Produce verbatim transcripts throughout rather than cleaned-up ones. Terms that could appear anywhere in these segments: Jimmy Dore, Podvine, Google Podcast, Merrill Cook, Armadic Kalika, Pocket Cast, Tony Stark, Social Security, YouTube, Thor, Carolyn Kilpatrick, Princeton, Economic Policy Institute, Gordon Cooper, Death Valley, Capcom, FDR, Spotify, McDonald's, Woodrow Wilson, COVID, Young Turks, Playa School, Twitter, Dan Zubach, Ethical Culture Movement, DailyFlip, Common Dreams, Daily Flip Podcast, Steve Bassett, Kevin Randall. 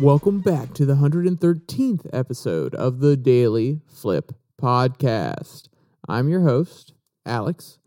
Welcome back to the one hundred thirteenth episode of the Daily Flip Podcast. I'm your host, Alex,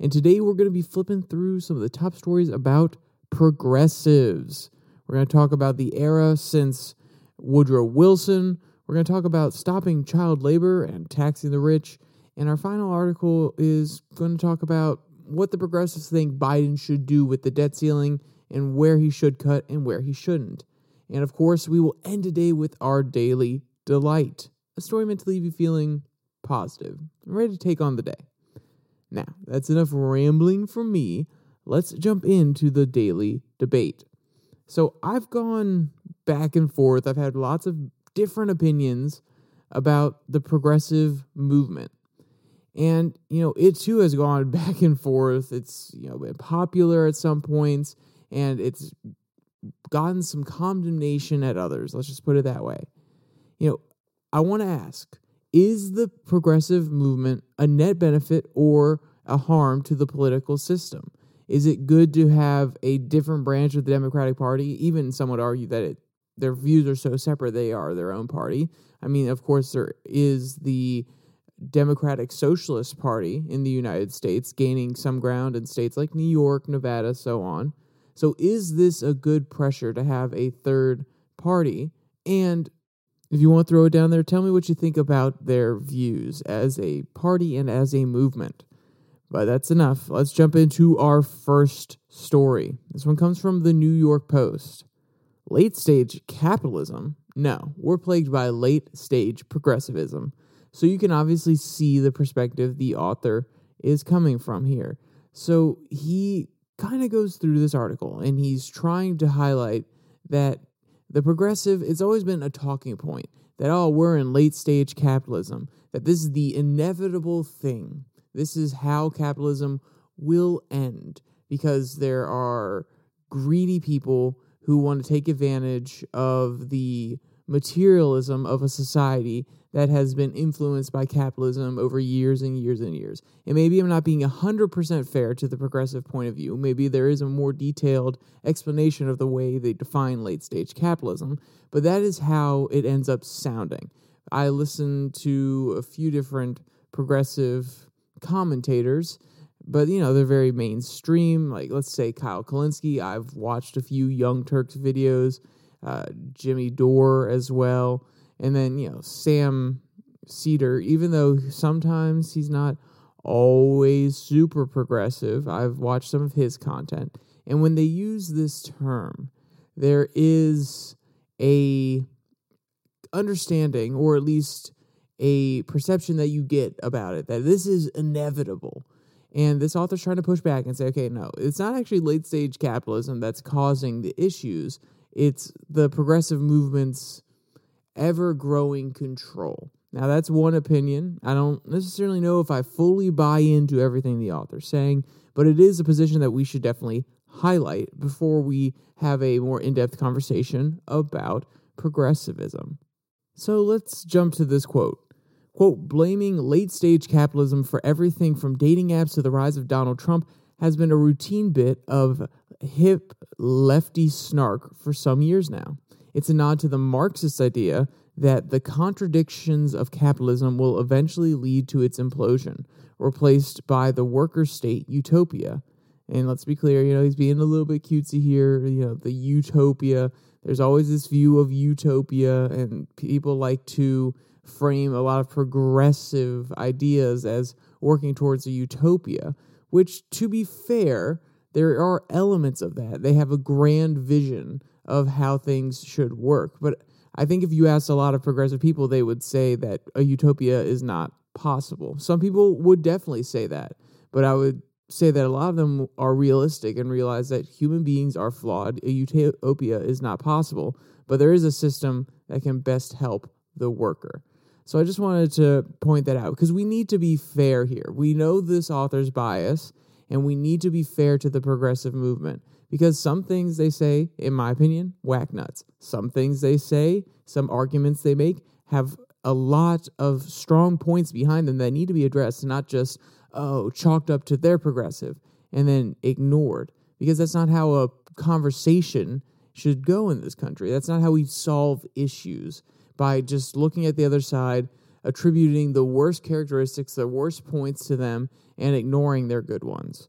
and today we're going to be flipping through some of the top stories about progressives. We're going to talk about the era since Woodrow Wilson. We're going to talk about stopping child labor and taxing the rich. And our final article is going to talk about what the progressives think Biden should do with the debt ceiling and where he should cut and where he shouldn't. And, of course, we will end today with our Daily Delight, a story meant to leave you feeling positive and ready to take on the day. Now, that's enough rambling from me. Let's jump into the Daily Debate. So I've gone back and forth. I've had lots of different opinions about the progressive movement. And, you know, it too has gone back and forth. It's, you know, been popular at some points, and it's gotten some condemnation at others. Let's just put it that way. You know, I want to ask, is the progressive movement a net benefit or a harm to the political system? Is it good to have a different branch of the Democratic Party? Even some would argue that it, their views are so separate they are their own party. I mean, of course, there is the Democratic Socialist Party in the United States gaining some ground in states like New York, Nevada, so on. So is this a good pressure to have a third party? And if you want to throw it down there, tell me what you think about their views as a party and as a movement. But that's enough. Let's jump into our first story. This one comes from the New York Post. Late stage capitalism? No, we're plagued by late stage progressivism. So you can obviously see the perspective the author is coming from here. So he kind of goes through this article, and he's trying to highlight that the progressive, it's always been a talking point, that, oh, we're in late-stage capitalism, that this is the inevitable thing. This is how capitalism will end, because there are greedy people who want to take advantage of the materialism of a society that has been influenced by capitalism over years and years and years. And maybe I'm not being one hundred percent fair to the progressive point of view. Maybe there is a more detailed explanation of the way they define late-stage capitalism, but that is how it ends up sounding. I listened to a few different progressive commentators, but, you know, they're very mainstream. Like, let's say Kyle Kulinski. I've watched a few Young Turks videos, uh, Jimmy Dore as well. And then, you know, Sam Seder, even though sometimes he's not always super progressive, I've watched some of his content. And when they use this term, there is a understanding, or at least a perception that you get about it, that this is inevitable. And this author's trying to push back and say, okay, no, it's not actually late-stage capitalism that's causing the issues. It's the progressive movement's ever-growing control. Now, that's one opinion. I don't necessarily know if I fully buy into everything the author's saying, but it is a position that we should definitely highlight before we have a more in-depth conversation about progressivism. So let's jump to this quote. Quote, blaming late-stage capitalism for everything from dating apps to the rise of Donald Trump has been a routine bit of hip lefty snark for some years now. It's a nod to the Marxist idea that the contradictions of capitalism will eventually lead to its implosion, replaced by the worker state utopia. And let's be clear, you know, he's being a little bit cutesy here, you know, the utopia. There's always this view of utopia, and people like to frame a lot of progressive ideas as working towards a utopia, which, to be fair, there are elements of that. They have a grand vision of how things should work. But I think if you asked a lot of progressive people, they would say that a utopia is not possible. Some people would definitely say that, but I would say that a lot of them are realistic and realize that human beings are flawed. A utopia is not possible, but there is a system that can best help the worker. So I just wanted to point that out, because we need to be fair here. We know this author's bias, and we need to be fair to the progressive movement. Because some things they say, in my opinion, whack nuts. Some things they say, some arguments they make, have a lot of strong points behind them that need to be addressed, not just, oh, chalked up to their progressive and then ignored. Because that's not how a conversation should go in this country. That's not how we solve issues, by just looking at the other side, attributing the worst characteristics, the worst points to them, and ignoring their good ones.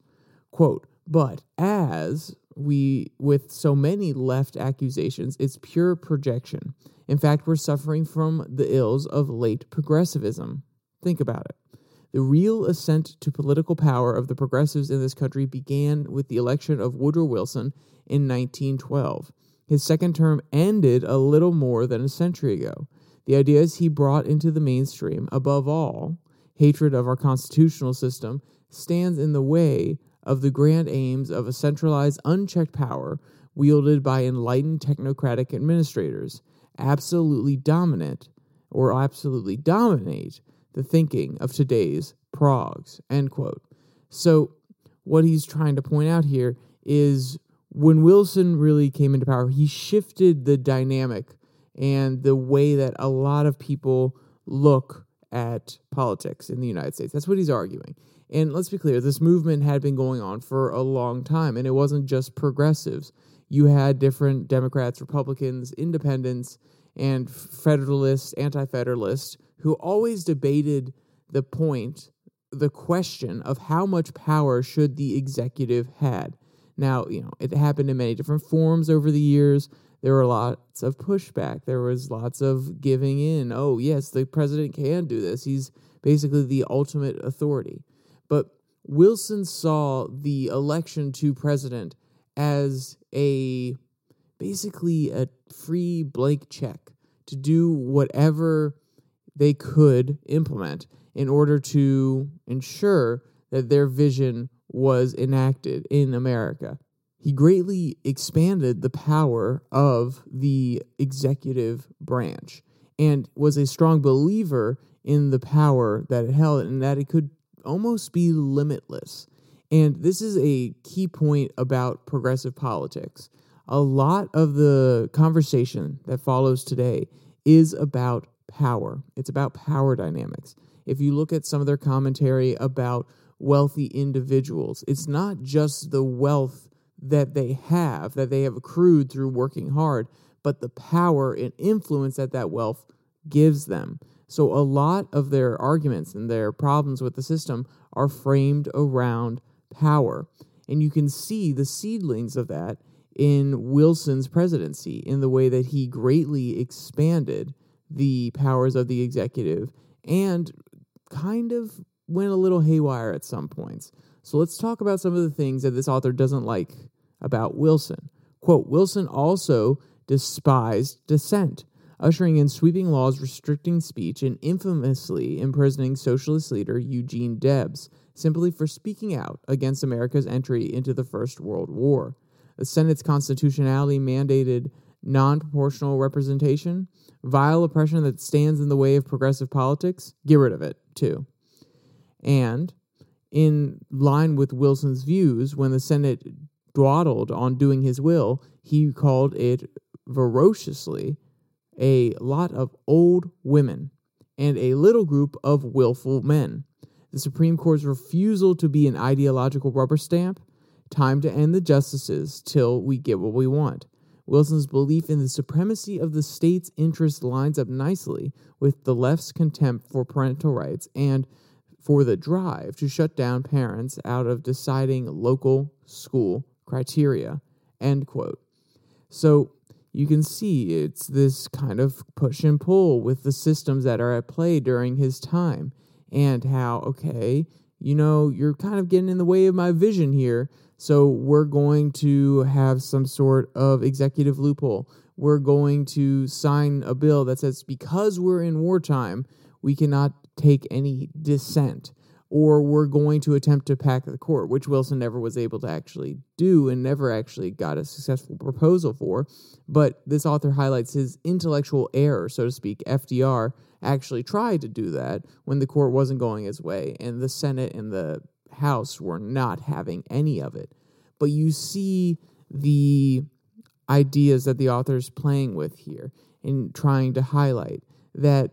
Quote, but as we, with so many left accusations, it's pure projection. In fact, we're suffering from the ills of late progressivism. Think about it. The real ascent to political power of the progressives in this country began with the election of Woodrow Wilson in nineteen twelve. His second term ended a little more than a century ago. The ideas he brought into the mainstream, above all, hatred of our constitutional system, stands in the way of the grand aims of a centralized, unchecked power wielded by enlightened technocratic administrators, absolutely dominant, or absolutely dominate, the thinking of today's progs, end quote. So what he's trying to point out here is when Wilson really came into power, he shifted the dynamic and the way that a lot of people look at politics in the United States. That's what he's arguing. And let's be clear, this movement had been going on for a long time, and it wasn't just progressives. You had different Democrats, Republicans, independents, and Federalists, anti-Federalists, who always debated the point, the question of how much power should the executive had. Now, you know, it happened in many different forms over the years. There were lots of pushback. There was lots of giving in. Oh, yes, the president can do this. He's basically the ultimate authority. But Wilson saw the election to president as a basically a free blank check to do whatever they could implement in order to ensure that their vision was enacted in America. He greatly expanded the power of the executive branch and was a strong believer in the power that it held and that it could almost be limitless. And this is a key point about progressive politics. A lot of the conversation that follows today is about power. It's about power dynamics. If you look at some of their commentary about wealthy individuals, it's not just the wealth that they have, that they have accrued through working hard, but the power and influence that that wealth gives them. So a lot of their arguments and their problems with the system are framed around power. And you can see the seedlings of that in Wilson's presidency, in the way that he greatly expanded the powers of the executive and kind of went a little haywire at some points. So let's talk about some of the things that this author doesn't like about Wilson. Quote, Wilson also despised dissent, ushering in sweeping laws restricting speech and infamously imprisoning socialist leader Eugene Debs simply for speaking out against America's entry into the First World War. The Senate's constitutionality mandated non-proportional representation, vile oppression that stands in the way of progressive politics, get rid of it, too. And in line with Wilson's views, when the Senate dawdled on doing his will, he called it ferociously a lot of old women and a little group of willful men. The Supreme Court's refusal to be an ideological rubber stamp, time to end the justices till we get what we want. Wilson's belief in the supremacy of the state's interest lines up nicely with the left's contempt for parental rights and for the drive to shut down parents out of deciding local school criteria, end quote. So you can see it's this kind of push and pull with the systems that are at play during his time and how, okay, you know, you're kind of getting in the way of my vision here, so we're going to have some sort of executive loophole. We're going to sign a bill that says because we're in wartime, we cannot take any dissent, or we're going to attempt to pack the court, which Wilson never was able to actually do and never actually got a successful proposal for. But this author highlights his intellectual error, so to speak. F D R actually tried to do that when the court wasn't going his way, and the Senate and the House were not having any of it. But you see the ideas that the author is playing with here and trying to highlight that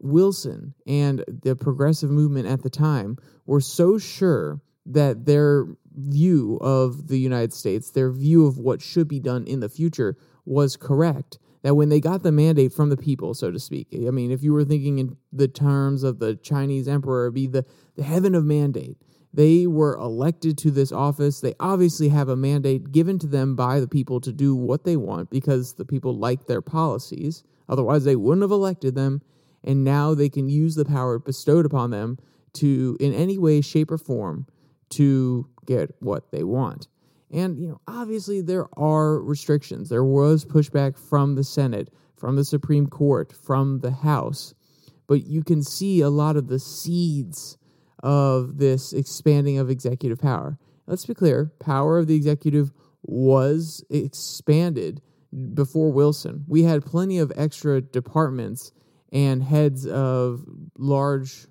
Wilson and the progressive movement at the time were so sure that their view of the United States, their view of what should be done in the future, was correct, that when they got the mandate from the people, so to speak, I mean, if you were thinking in the terms of the Chinese emperor, it'd be the, the heaven of mandate. They were elected to this office. They obviously have a mandate given to them by the people to do what they want because the people like their policies. Otherwise, they wouldn't have elected them. And now they can use the power bestowed upon them to, in any way, shape, or form, to get what they want. And, you know, obviously there are restrictions. There was pushback from the Senate, from the Supreme Court, from the House. But you can see a lot of the seeds of this expanding of executive power. Let's be clear, power of the executive was expanded before Wilson. We had plenty of extra departments and heads of large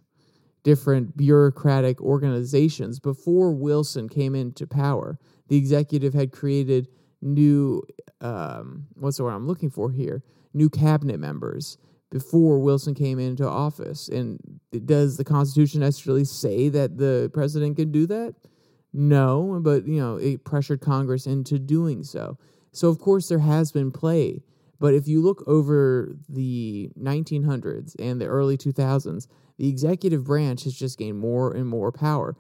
different bureaucratic organizations. Before Wilson came into power, the executive had created new, um, what's the word I'm looking for here, new cabinet members before Wilson came into office. And does the Constitution necessarily say that the president can do that? No, but, you know, it pressured Congress into doing so. So, of course, there has been play. But if you look over the nineteen hundreds and the early two thousands, the executive branch has just gained more and more power.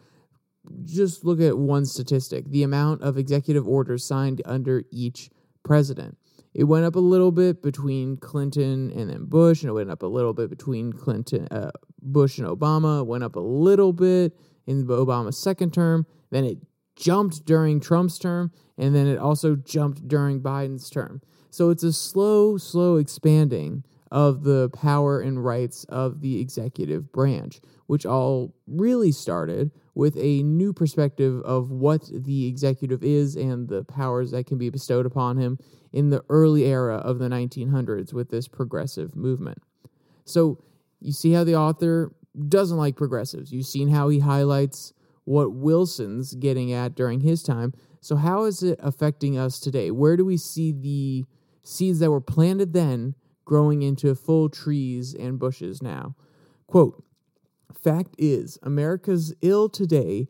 Just look at one statistic, the amount of executive orders signed under each president. It went up a little bit between Clinton and then Bush, and it went up a little bit between Clinton, uh, Bush and Obama. It went up a little bit in Obama's second term. Then it jumped during Trump's term, and then it also jumped during Biden's term. So it's a slow, slow expanding of the power and rights of the executive branch, which all really started with a new perspective of what the executive is and the powers that can be bestowed upon him in the early era of the nineteen hundreds with this progressive movement. So you see how the author doesn't like progressives. You've seen how he highlights what Wilson's getting at during his time. So how is it affecting us today? Where do we see the seeds that were planted then growing into full trees and bushes now? Quote, "Fact is, America's ill today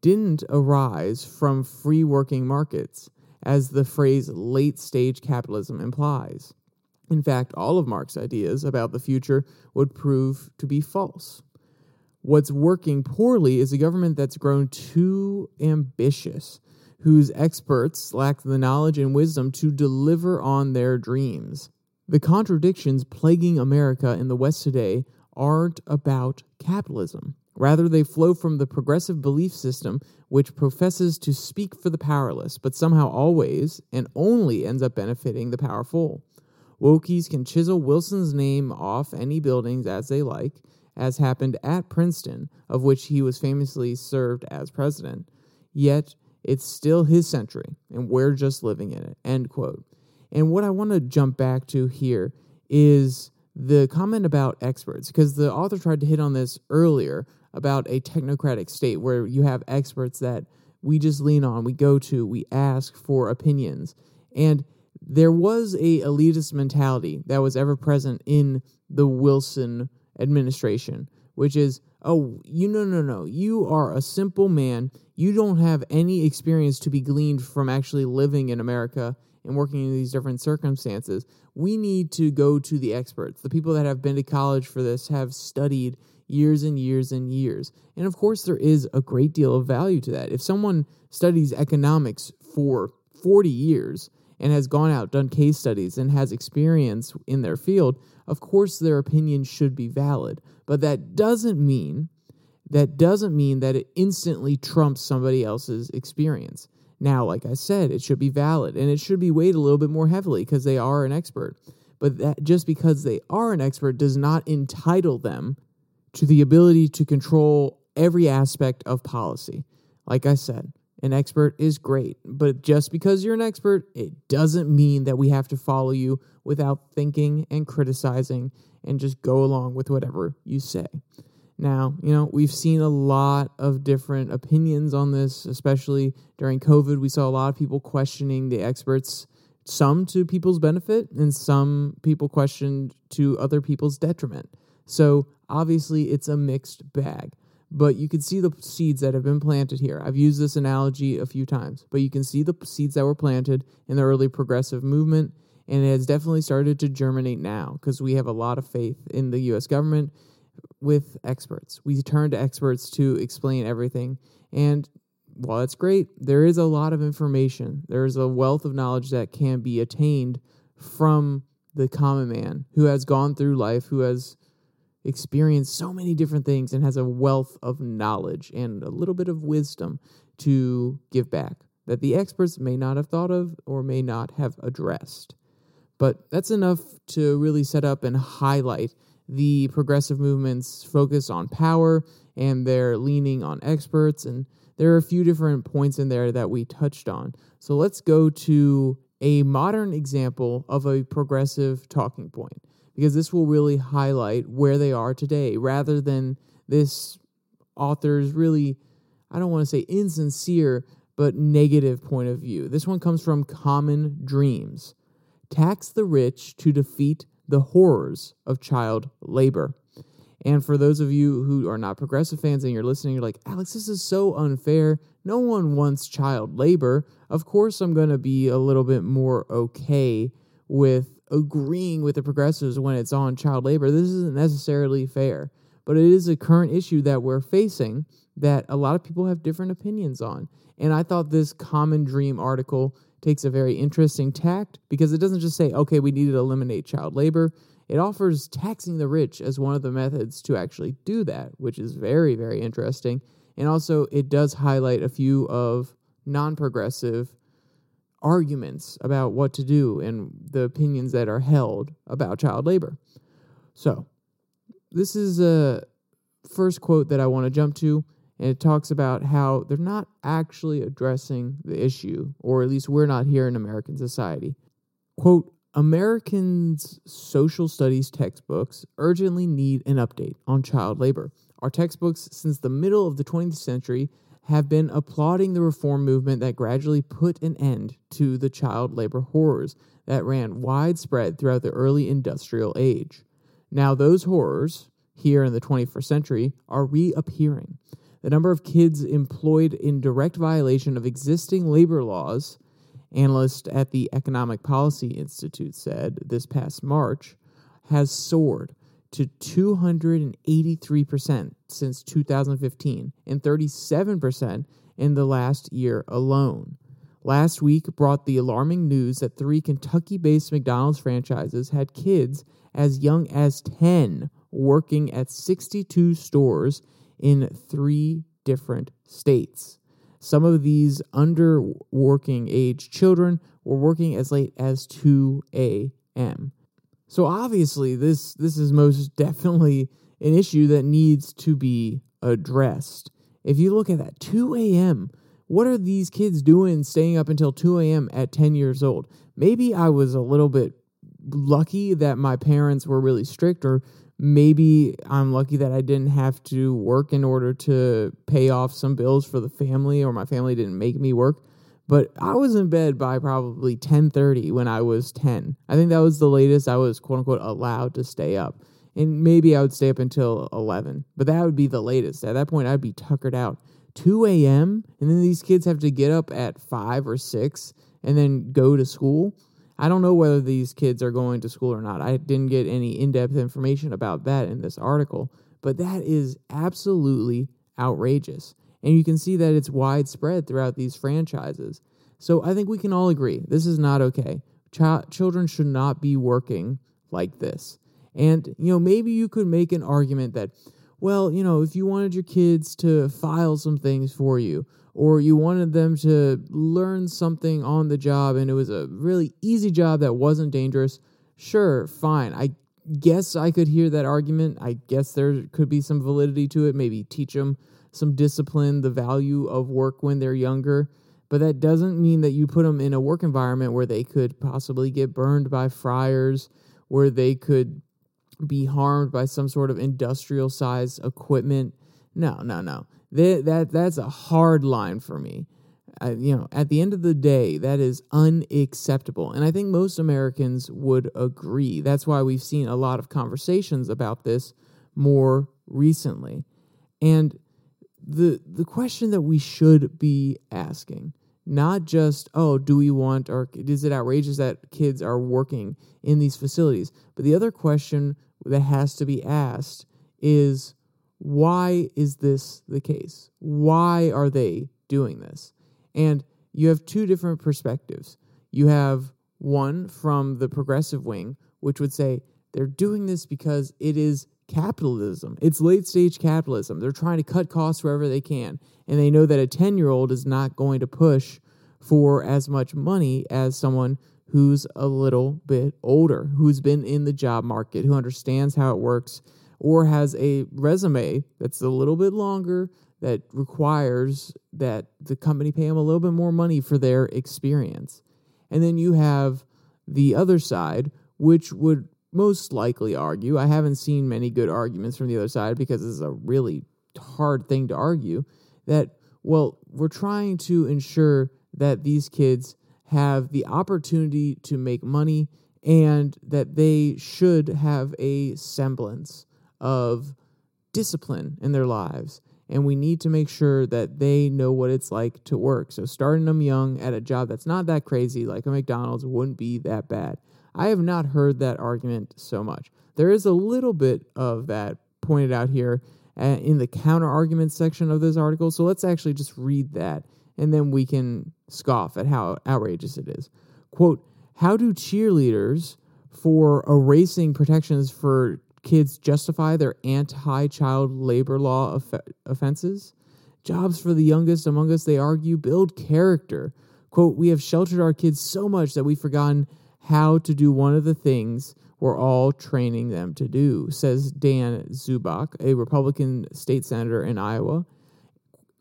didn't arise from free working markets, as the phrase late-stage capitalism implies. In fact, all of Marx's ideas about the future would prove to be false. What's working poorly is a government that's grown too ambitious, whose experts lack the knowledge and wisdom to deliver on their dreams. The contradictions plaguing America in the West today aren't about capitalism. Rather, they flow from the progressive belief system, which professes to speak for the powerless, but somehow always and only ends up benefiting the powerful. Wokies can chisel Wilson's name off any buildings as they like, as happened at Princeton, of which he was famously served as president. Yet, it's still his century, and we're just living in it." End quote. And what I want to jump back to here is the comment about experts, because the author tried to hit on this earlier about a technocratic state where you have experts that we just lean on, we go to, we ask for opinions. And there was a elitist mentality that was ever present in the Wilson administration, which is, oh, you no, no, no, you are a simple man. You don't have any experience to be gleaned from actually living in America and working in these different circumstances. We need to go to the experts. The people that have been to college for this have studied years and years and years. And of course, there is a great deal of value to that. If someone studies economics for forty years and has gone out, done case studies, and has experience in their field, of course, their opinion should be valid. But that doesn't mean, that doesn't mean that it instantly trumps somebody else's experience. Now, like I said, it should be valid, and it should be weighed a little bit more heavily because they are an expert. But that, just because they are an expert does not entitle them to the ability to control every aspect of policy. Like I said, an expert is great, but just because you're an expert, it doesn't mean that we have to follow you without thinking and criticizing and just go along with whatever you say. Now, you know, we've seen a lot of different opinions on this, especially during COVID. We saw a lot of people questioning the experts, some to people's benefit and some people questioned to other people's detriment. So obviously it's a mixed bag, but you can see the seeds that have been planted here. I've used this analogy a few times, but you can see the seeds that were planted in the early progressive movement And it has definitely started to germinate now because we have a lot of faith in the U S government with experts. We turn to experts to explain everything. And while it's great, there is a lot of information. There is a wealth of knowledge that can be attained from the common man who has gone through life, who has experienced so many different things and has a wealth of knowledge and a little bit of wisdom to give back that the experts may not have thought of or may not have addressed. But that's enough to really set up and highlight the progressive movement's focus on power and their leaning on experts. And there are a few different points in there that we touched on. So let's go to a modern example of a progressive talking point, because this will really highlight where they are today rather than this author's really, I don't want to say insincere, but negative point of view. This one comes from Common Dreams. Tax the rich to defeat the horrors of child labor. And for those of you who are not progressive fans and you're listening, you're like, Alex, this is so unfair. No one wants child labor. Of course, I'm going to be a little bit more okay with agreeing with the progressives when it's on child labor. This isn't necessarily fair, but it is a current issue that we're facing that a lot of people have different opinions on. And I thought this Common Dream article takes a very interesting tact because it doesn't just say, okay, we need to eliminate child labor. It offers taxing the rich as one of the methods to actually do that, which is very, very interesting. And also it does highlight a few of non-progressive arguments about what to do and the opinions that are held about child labor. So this is a first quote that I want to jump to. And it talks about how they're not actually addressing the issue, or at least we're not here in American society. Quote, Americans' social studies textbooks urgently need an update on child labor. Our textbooks since the middle of the twentieth century have been applauding the reform movement that gradually put an end to the child labor horrors that ran widespread throughout the early industrial age. Now those horrors, here in the twenty-first century, are reappearing. The number of kids employed in direct violation of existing labor laws, analysts at the Economic Policy Institute said this past March, has soared to two hundred eighty-three percent since two thousand fifteen and thirty-seven percent in the last year alone. Last week brought the alarming news that three Kentucky-based McDonald's franchises had kids as young as ten working at sixty-two stores in three different states. Some of these under-working age children were working as late as two a.m. So obviously, this, this is most definitely an issue that needs to be addressed. If you look at that, two a.m., what are these kids doing staying up until two a.m. at ten years old? Maybe I was a little bit lucky that my parents were really strict, or maybe I'm lucky that I didn't have to work in order to pay off some bills for the family, or my family didn't make me work. But I was in bed by probably ten thirty when I was ten. I think that was the latest I was, quote unquote, allowed to stay up. And maybe I would stay up until eleven, but that would be the latest. At that point, I'd be tuckered out. two a.m. and then these kids have to get up at five or six and then go to school. I don't know whether these kids are going to school or not. I didn't get any in-depth information about that in this article, but that is absolutely outrageous. And you can see that it's widespread throughout these franchises. So I think we can all agree, this is not okay. Ch- children should not be working like this. And, you know, maybe you could make an argument that, well, you know, if you wanted your kids to file some things for you, or you wanted them to learn something on the job and it was a really easy job that wasn't dangerous, sure, fine. I guess I could hear that argument. I guess there could be some validity to it. Maybe teach them some discipline, the value of work when they're younger. But that doesn't mean that you put them in a work environment where they could possibly get burned by fryers, where they could be harmed by some sort of industrial size equipment. No, no, no. That, that that's a hard line for me. I, you know, at the end of the day, that is unacceptable. And I think most Americans would agree. That's why we've seen a lot of conversations about this more recently. And the the question that we should be asking, Not just, oh, do we want our, is it outrageous that kids are working in these facilities? But the other question that has to be asked is, why is this the case? Why are they doing this? And you have two different perspectives. You have one from the progressive wing, which would say they're doing this because it is capitalism. It's late-stage capitalism. They're trying to cut costs wherever they can, and they know that a ten-year-old is not going to push for as much money as someone who's a little bit older, who's been in the job market, who understands how it works, or has a resume that's a little bit longer that requires that the company pay them a little bit more money for their experience. And then you have the other side, which would most likely argue, I haven't seen many good arguments from the other side because this is a really hard thing to argue, that, well, we're trying to ensure that these kids have the opportunity to make money and that they should have a semblance of discipline in their lives. And we need to make sure that they know what it's like to work. So starting them young at a job that's not that crazy, like a McDonald's, wouldn't be that bad. I have not heard that argument so much. There is a little bit of that pointed out here uh, in the counter-argument section of this article, so let's actually just read that, and then we can scoff at how outrageous it is. Quote, how do cheerleaders for erasing protections for kids justify their anti-child labor law off- offenses? Jobs for the youngest among us, they argue, build character. Quote, we have sheltered our kids so much that we've forgotten how to do one of the things we're all training them to do, says Dan Zubach, a Republican state senator in Iowa.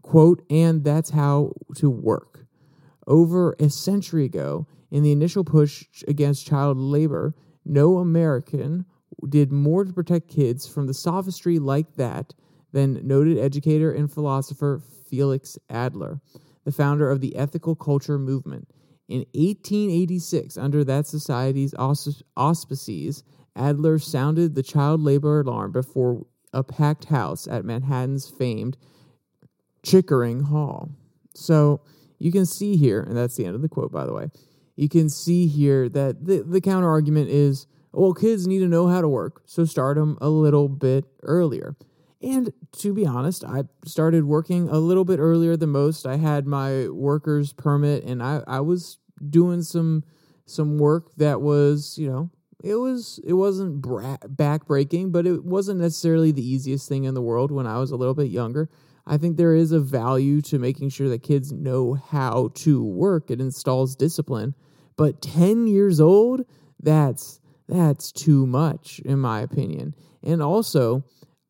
Quote, and that's how to work. Over a century ago, in the initial push against child labor, no American did more to protect kids from the sophistry like that than noted educator and philosopher Felix Adler, the founder of the Ethical Culture Movement. In eighteen eighty-six, under that society's auspices, Adler sounded the child labor alarm before a packed house at Manhattan's famed Chickering Hall. So you can see here, and that's the end of the quote, by the way, you can see here that the, the counter-argument is, well, kids need to know how to work, so start them a little bit earlier. And to be honest, I started working a little bit earlier than most. I had my worker's permit, and I, I was doing some some work that was, you know, it was it wasn't bra- backbreaking, but it wasn't necessarily the easiest thing in the world when I was a little bit younger. I think there is a value to making sure that kids know how to work. It installs discipline. But ten years old, that's that's too much, in my opinion. And also,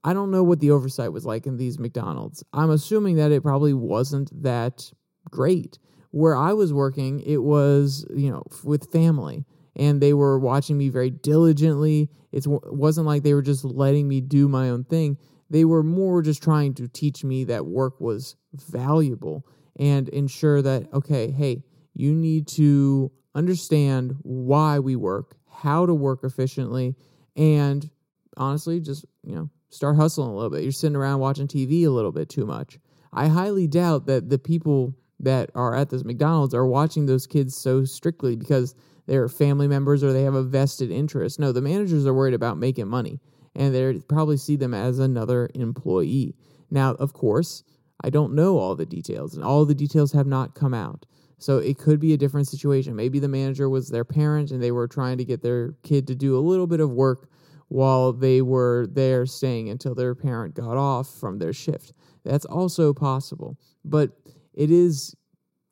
I don't know what the oversight was like in these McDonald's. I'm assuming that it probably wasn't that great. Where I was working, it was, you know, with family, and they were watching me very diligently. It wasn't like they were just letting me do my own thing. They were more just trying to teach me that work was valuable and ensure that, okay, hey, you need to understand why we work, how to work efficiently, and honestly, just, you know, start hustling a little bit. You're sitting around watching T V a little bit too much. I highly doubt that the people that are at this McDonald's are watching those kids so strictly because they're family members or they have a vested interest. No, the managers are worried about making money, and they probably see them as another employee. Now, of course, I don't know all the details, and all the details have not come out. So it could be a different situation. Maybe the manager was their parent, and they were trying to get their kid to do a little bit of work while they were there staying until their parent got off from their shift. That's also possible. But it is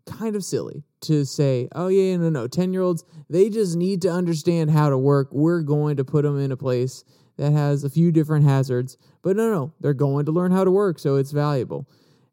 kind of silly to say, oh, yeah, no, no, ten-year-olds, they just need to understand how to work. We're going to put them in a place that has a few different hazards. But no, no, they're going to learn how to work, so it's valuable.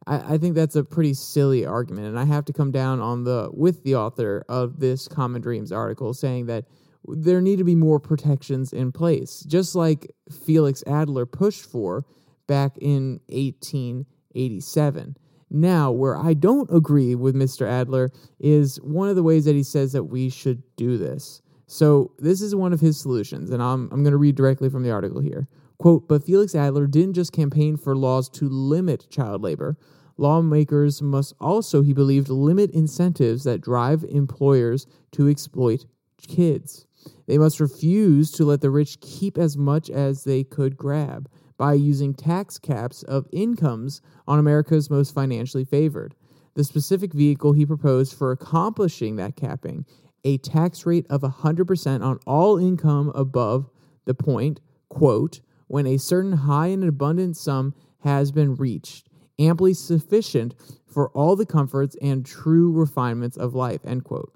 I, I think that's a pretty silly argument, and I have to come down on the with the author of this Common Dreams article saying that there need to be more protections in place, just like Felix Adler pushed for back in eighteen eighty-seven. Now, where I don't agree with Mister Adler is one of the ways that he says that we should do this. So this is one of his solutions, and I'm, I'm going to read directly from the article here. Quote, but Felix Adler didn't just campaign for laws to limit child labor. Lawmakers must also, he believed, limit incentives that drive employers to exploit kids. They must refuse to let the rich keep as much as they could grab by using tax caps of incomes on America's most financially favored. The specific vehicle he proposed for accomplishing that capping, a tax rate of one hundred percent on all income above the point, quote, when a certain high and abundant sum has been reached, amply sufficient for all the comforts and true refinements of life, end quote.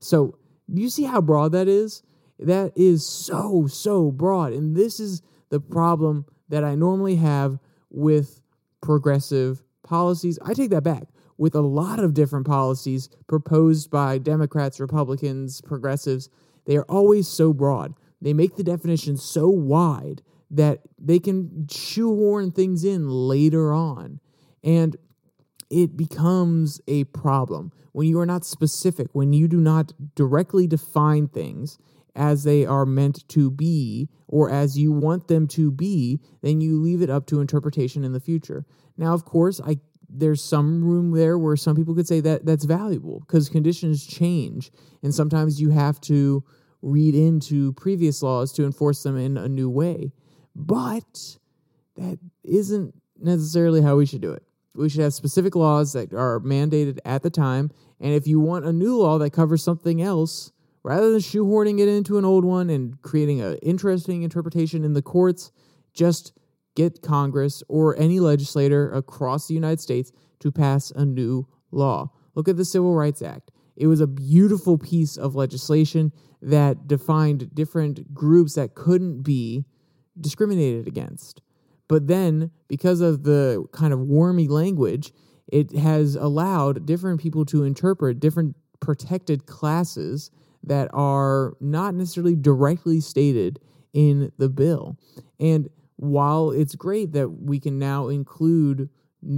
So, do you see how broad that is? That is so, so broad. And this is the problem that I normally have with progressive policies. I take that back. With a lot of different policies proposed by Democrats, Republicans, progressives, they are always so broad. They make the definition so wide that they can shoehorn things in later on. And it becomes a problem when you are not specific, when you do not directly define things as they are meant to be or as you want them to be, then you leave it up to interpretation in the future. Now, of course, I there's some room there where some people could say that that's valuable because conditions change, and sometimes you have to read into previous laws to enforce them in a new way. But that isn't necessarily how we should do it. We should have specific laws that are mandated at the time, and if you want a new law that covers something else, rather than shoehorning it into an old one and creating an interesting interpretation in the courts, just get Congress or any legislator across the United States to pass a new law. Look at the Civil Rights Act. It was a beautiful piece of legislation that defined different groups that couldn't be discriminated against. But then, because of the kind of wormy language, it has allowed different people to interpret different protected classes that are not necessarily directly stated in the bill. And while it's great that we can now include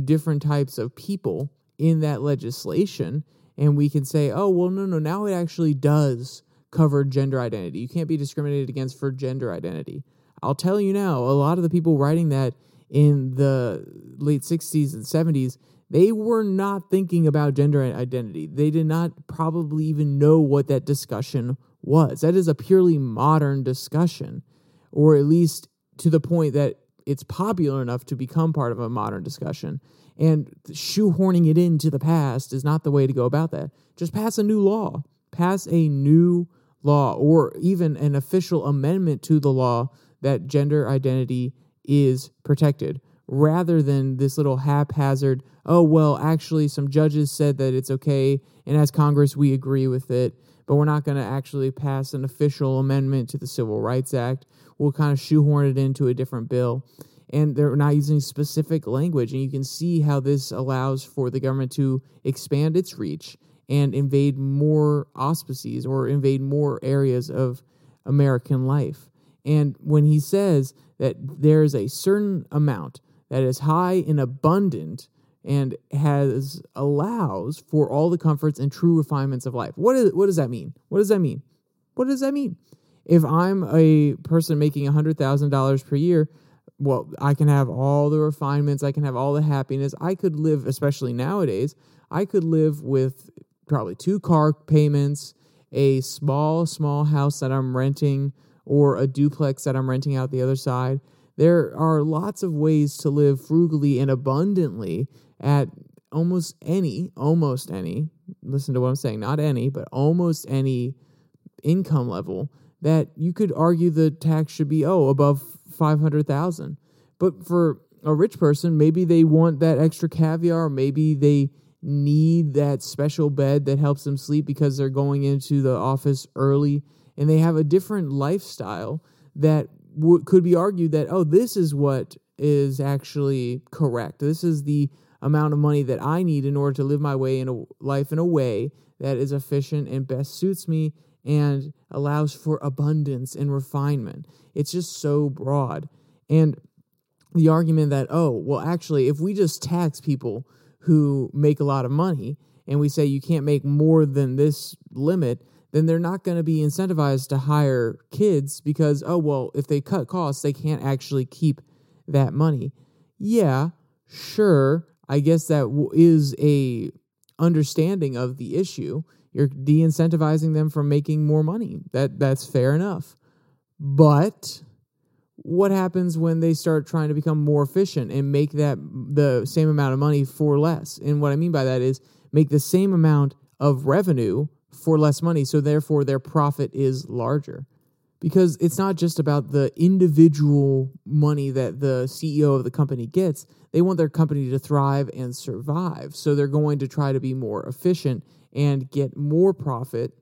different types of people in that legislation, and we can say, oh, well, no, no, now it actually does cover gender identity. You can't be discriminated against for gender identity. I'll tell you now, a lot of the people writing that in the late sixties and seventies, they were not thinking about gender identity. They did not probably even know what that discussion was. That is a purely modern discussion, or at least to the point that it's popular enough to become part of a modern discussion. And shoehorning it into the past is not the way to go about that. Just pass a new law. Pass a new law or even an official amendment to the law that gender identity is protected, rather than this little haphazard, oh, well, actually some judges said that it's okay, and as Congress we agree with it, but we're not going to actually pass an official amendment to the Civil Rights Act. We'll kind of shoehorn it into a different bill. And they're not using specific language. And you can see how this allows for the government to expand its reach and invade more auspices or invade more areas of American life. And when he says that there's a certain amount that is high and abundant and has allows for all the comforts and true refinements of life. What is, what does that mean? What does that mean? What does that mean? If I'm a person making one hundred thousand dollars per year, well, I can have all the refinements. I can have all the happiness. I could live, especially nowadays, I could live with probably two car payments, a small, small house that I'm renting, or a duplex that I'm renting out the other side. There are lots of ways to live frugally and abundantly at almost any, almost any, listen to what I'm saying, not any, but almost any income level, that you could argue the tax should be, oh, above five hundred thousand dollars. But for a rich person, maybe they want that extra caviar. Maybe they need that special bed that helps them sleep because they're going into the office early. And they have a different lifestyle that w- could be argued that, oh, this is what is actually correct. This is the amount of money that I need in order to live my way in a life in a way that is efficient and best suits me and allows for abundance and refinement. It's just so broad. And the argument that, oh, well, actually, if we just tax people who make a lot of money and we say you can't make more than this limit, then they're not going to be incentivized to hire kids because, oh, well, if they cut costs, they can't actually keep that money. Yeah, sure, I guess that w- is a understanding of the issue. You're de-incentivizing them from making more money. That that's fair enough. But what happens when they start trying to become more efficient and make that the same amount of money for less? And what I mean by that is make the same amount of revenue for less money, so therefore their profit is larger. Because it's not just about the individual money that the C E O of the company gets. They want their company to thrive and survive. So they're going to try to be more efficient and get more profit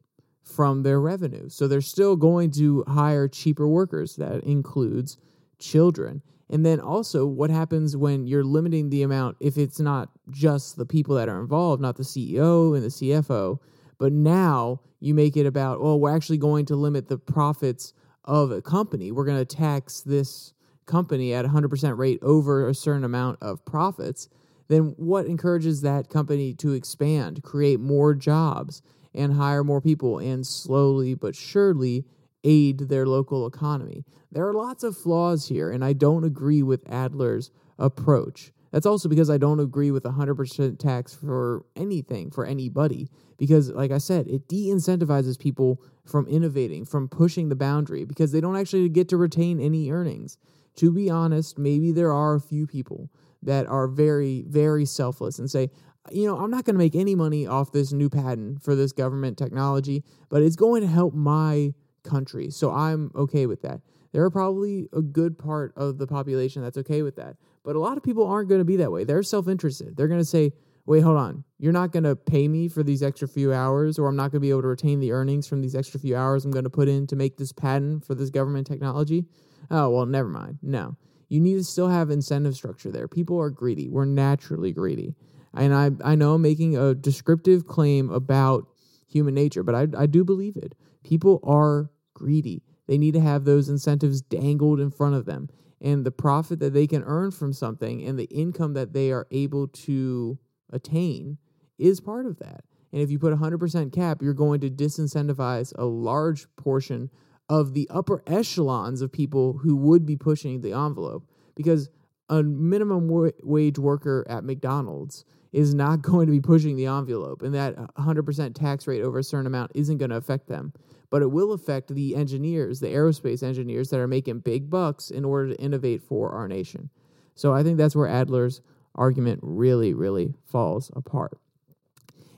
from their revenue. So they're still going to hire cheaper workers. That includes children. And then also what happens when you're limiting the amount, if it's not just the people that are involved, not the C E O and the C F O, but now you make it about, oh, we're actually going to limit the profits of a company. We're going to tax this company at one hundred percent rate over a certain amount of profits. Then what encourages that company to expand, create more jobs, and hire more people, and slowly but surely aid their local economy? There are lots of flaws here, and I don't agree with Adler's approach. That's also because I don't agree with one hundred percent tax for anything, for anybody, because, like I said, it de-incentivizes people from innovating, from pushing the boundary, because they don't actually get to retain any earnings. To be honest, maybe there are a few people that are very, very selfless and say, you know, I'm not going to make any money off this new patent for this government technology, but it's going to help my country, so I'm okay with that. There are probably a good part of the population that's okay with that. But a lot of people aren't going to be that way. They're self-interested. They're going to say, wait, hold on. You're not going to pay me for these extra few hours, or I'm not going to be able to retain the earnings from these extra few hours I'm going to put in to make this patent for this government technology? Oh, well, never mind. No. You need to still have incentive structure there. People are greedy. We're naturally greedy. And I, I know I'm making a descriptive claim about human nature, but I, I do believe it. People are greedy. They need to have those incentives dangled in front of them. And the profit that they can earn from something and the income that they are able to attain is part of that. And if you put a one hundred percent cap, you're going to disincentivize a large portion of the upper echelons of people who would be pushing the envelope, because a minimum wa- wage worker at McDonald's is not going to be pushing the envelope, and that one hundred percent tax rate over a certain amount isn't going to affect them. But it will affect the engineers, the aerospace engineers that are making big bucks in order to innovate for our nation. So I think that's where Adler's argument really, really falls apart.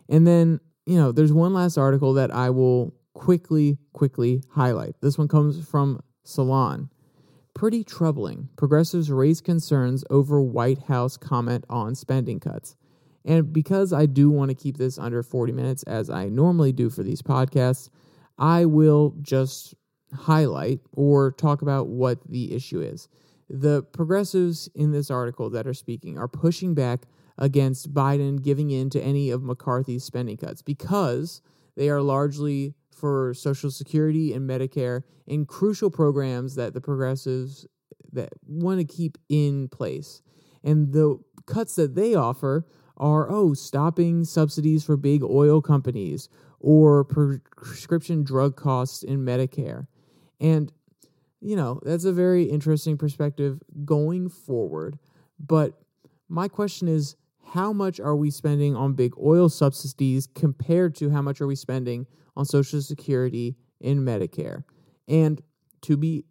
And then, you know, there's one last article that I will quickly, quickly highlight. This one comes from Salon. Pretty troubling. Progressives raise concerns over White House comment on spending cuts. And because I do want to keep this under forty minutes, as I normally do for these podcasts, I will just highlight or talk about what the issue is. The progressives in this article that are speaking are pushing back against Biden giving in to any of McCarthy's spending cuts because they are largely for Social Security and Medicare and crucial programs that the progressives that want to keep in place. And the cuts that they offer are, oh, stopping subsidies for big oil companies, or prescription drug costs in Medicare. And, you know, that's a very interesting perspective going forward. But my question is, how much are we spending on big oil subsidies compared to how much are we spending on Social Security and Medicare? And to be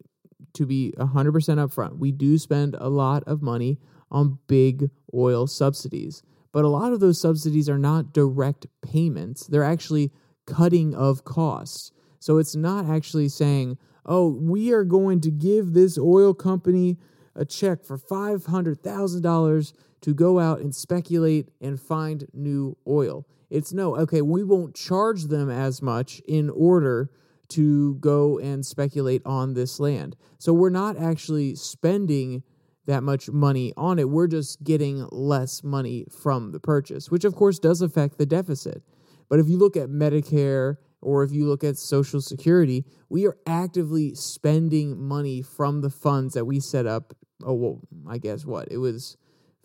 to be one hundred percent upfront, we do spend a lot of money on big oil subsidies. But a lot of those subsidies are not direct payments. They're actually cutting of costs. So it's not actually saying, oh, we are going to give this oil company a check for five hundred thousand dollars to go out and speculate and find new oil. It's no, okay, we won't charge them as much in order to go and speculate on this land. So we're not actually spending that much money on it. We're just getting less money from the purchase, which of course does affect the deficit. But if you look at Medicare or if you look at Social Security, we are actively spending money from the funds that we set up. Oh, well, I guess what? It was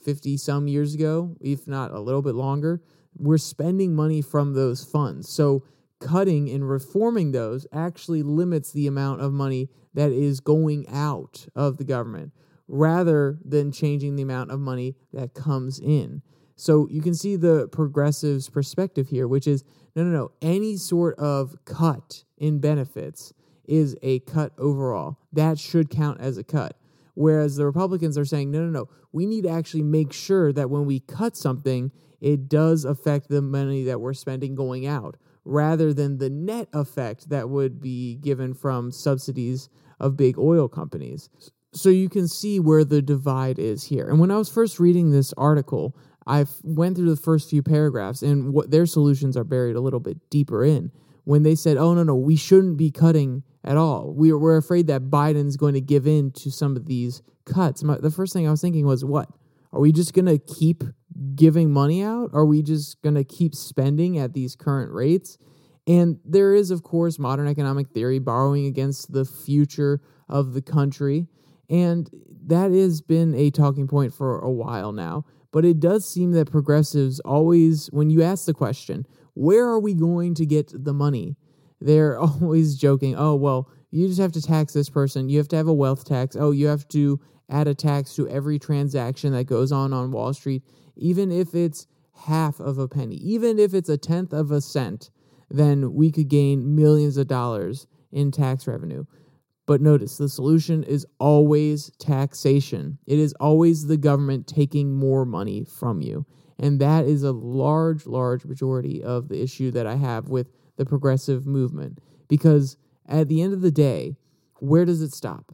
fifty some years ago, if not a little bit longer. We're spending money from those funds. So cutting and reforming those actually limits the amount of money that is going out of the government, rather than changing the amount of money that comes in. So you can see the progressives' perspective here, which is, no, no, no, any sort of cut in benefits is a cut overall. That should count as a cut. Whereas the Republicans are saying, no, no, no, we need to actually make sure that when we cut something, it does affect the money that we're spending going out, rather than the net effect that would be given from subsidies of big oil companies. So you can see where the divide is here. And when I was first reading this article, I went through the first few paragraphs, and what their solutions are buried a little bit deeper in. When they said, oh, no, no, we shouldn't be cutting at all. We we're afraid that Biden's going to give in to some of these cuts. My, the first thing I was thinking was, what? Are we just going to keep giving money out? Are we just going to keep spending at these current rates? And there is, of course, modern economic theory borrowing against the future of the country. And that has been a talking point for a while now. But it does seem that progressives always, when you ask the question, where are we going to get the money? They're always joking, oh, well, you just have to tax this person. You have to have a wealth tax. Oh, you have to add a tax to every transaction that goes on on Wall Street, even if it's half of a penny, even if it's a tenth of a cent, then we could gain millions of dollars in tax revenue. But notice, the solution is always taxation. It is always the government taking more money from you. And that is a large, large majority of the issue that I have with the progressive movement. Because at the end of the day, where does it stop?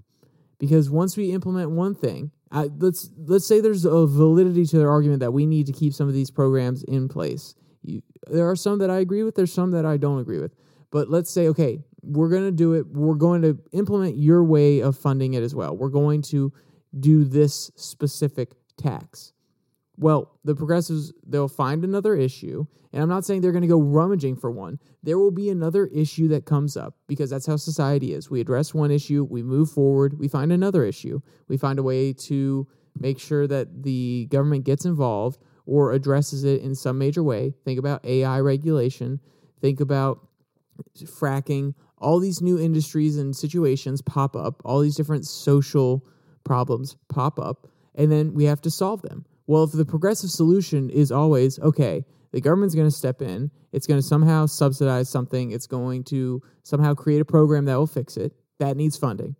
Because once we implement one thing, I, let's let's say there's a validity to their argument that we need to keep some of these programs in place. You, there are some that I agree with. There's some that I don't agree with. But let's say, okay, we're going to do it. We're going to implement your way of funding it as well. We're going to do this specific tax. Well, the progressives, they'll find another issue, and I'm not saying they're going to go rummaging for one. There will be another issue that comes up because that's how society is. We address one issue, we move forward, we find another issue. We find a way to make sure that the government gets involved or addresses it in some major way. Think about A I regulation. Think about fracking. All these new industries and situations pop up. All these different social problems pop up, and then we have to solve them. Well, if the progressive solution is always, okay, the government's going to step in, it's going to somehow subsidize something, it's going to somehow create a program that will fix it, that needs funding.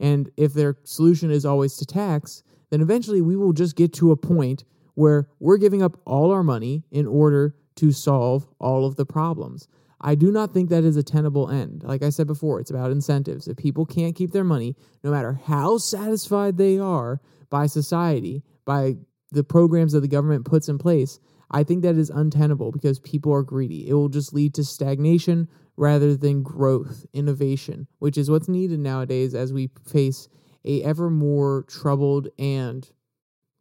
And if their solution is always to tax, then eventually we will just get to a point where we're giving up all our money in order to solve all of the problems. I do not think that is a tenable end. Like I said before, it's about incentives. If people can't keep their money, no matter how satisfied they are by society, by the programs that the government puts in place, I think that is untenable because people are greedy. It will just lead to stagnation rather than growth, innovation, which is what's needed nowadays as we face a ever more troubled and,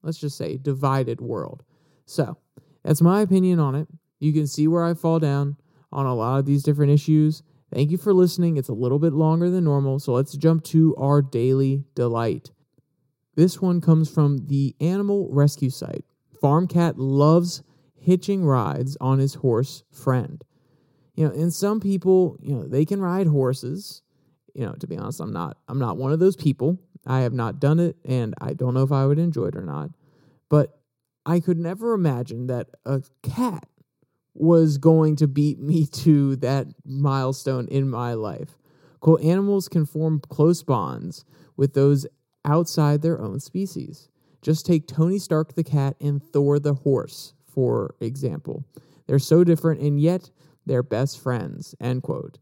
let's just say, divided world. So that's my opinion on it. You can see where I fall down on a lot of these different issues. Thank you for listening. It's a little bit longer than normal, so let's jump to our daily delight. This one comes from the animal rescue site. Farm cat loves hitching rides on his horse friend. You know, and some people, you know, they can ride horses. You know, to be honest, I'm not I'm not one of those people. I have not done it, and I don't know if I would enjoy it or not. But I could never imagine that a cat was going to beat me to that milestone in my life. Quote, animals can form close bonds with those outside their own species. Just take Tony Stark the cat and Thor the horse, for example. They're so different, and yet they're best friends, end quote.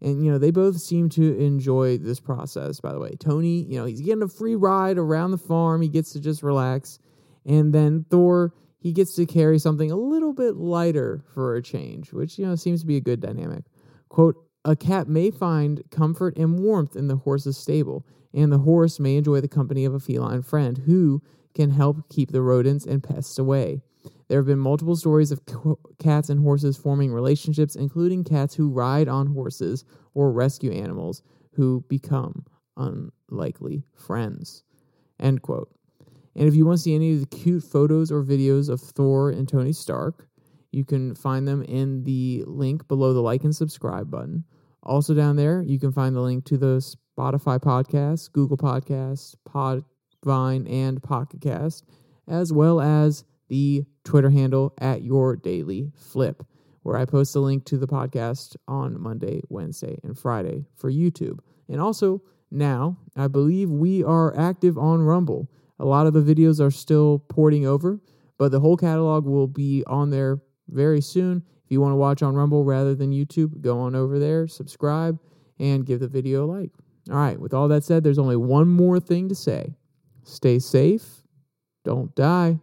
And, you know, they both seem to enjoy this process, by the way. Tony, you know, he's getting a free ride around the farm. He gets to just relax. And then Thor, he gets to carry something a little bit lighter for a change, which, you know, seems to be a good dynamic. Quote, a cat may find comfort and warmth in the horse's stable, and the horse may enjoy the company of a feline friend who can help keep the rodents and pests away. There have been multiple stories of co- cats and horses forming relationships, including cats who ride on horses or rescue animals who become unlikely friends. End quote. And if you want to see any of the cute photos or videos of Thor and Tony Stark, you can find them in the link below the like and subscribe button. Also down there, you can find the link to the Spotify Podcast, Google Podcast, Podvine, and Pocket Cast, as well as the Twitter handle at Your Daily Flip, where I post a link to the podcast on Monday, Wednesday, and Friday for YouTube. And also, now, I believe we are active on Rumble. A lot of the videos are still porting over, but the whole catalog will be on there very soon. If you want to watch on Rumble rather than YouTube, go on over there, subscribe, and give the video a like. All right, with all that said, there's only one more thing to say. Stay safe. Don't die.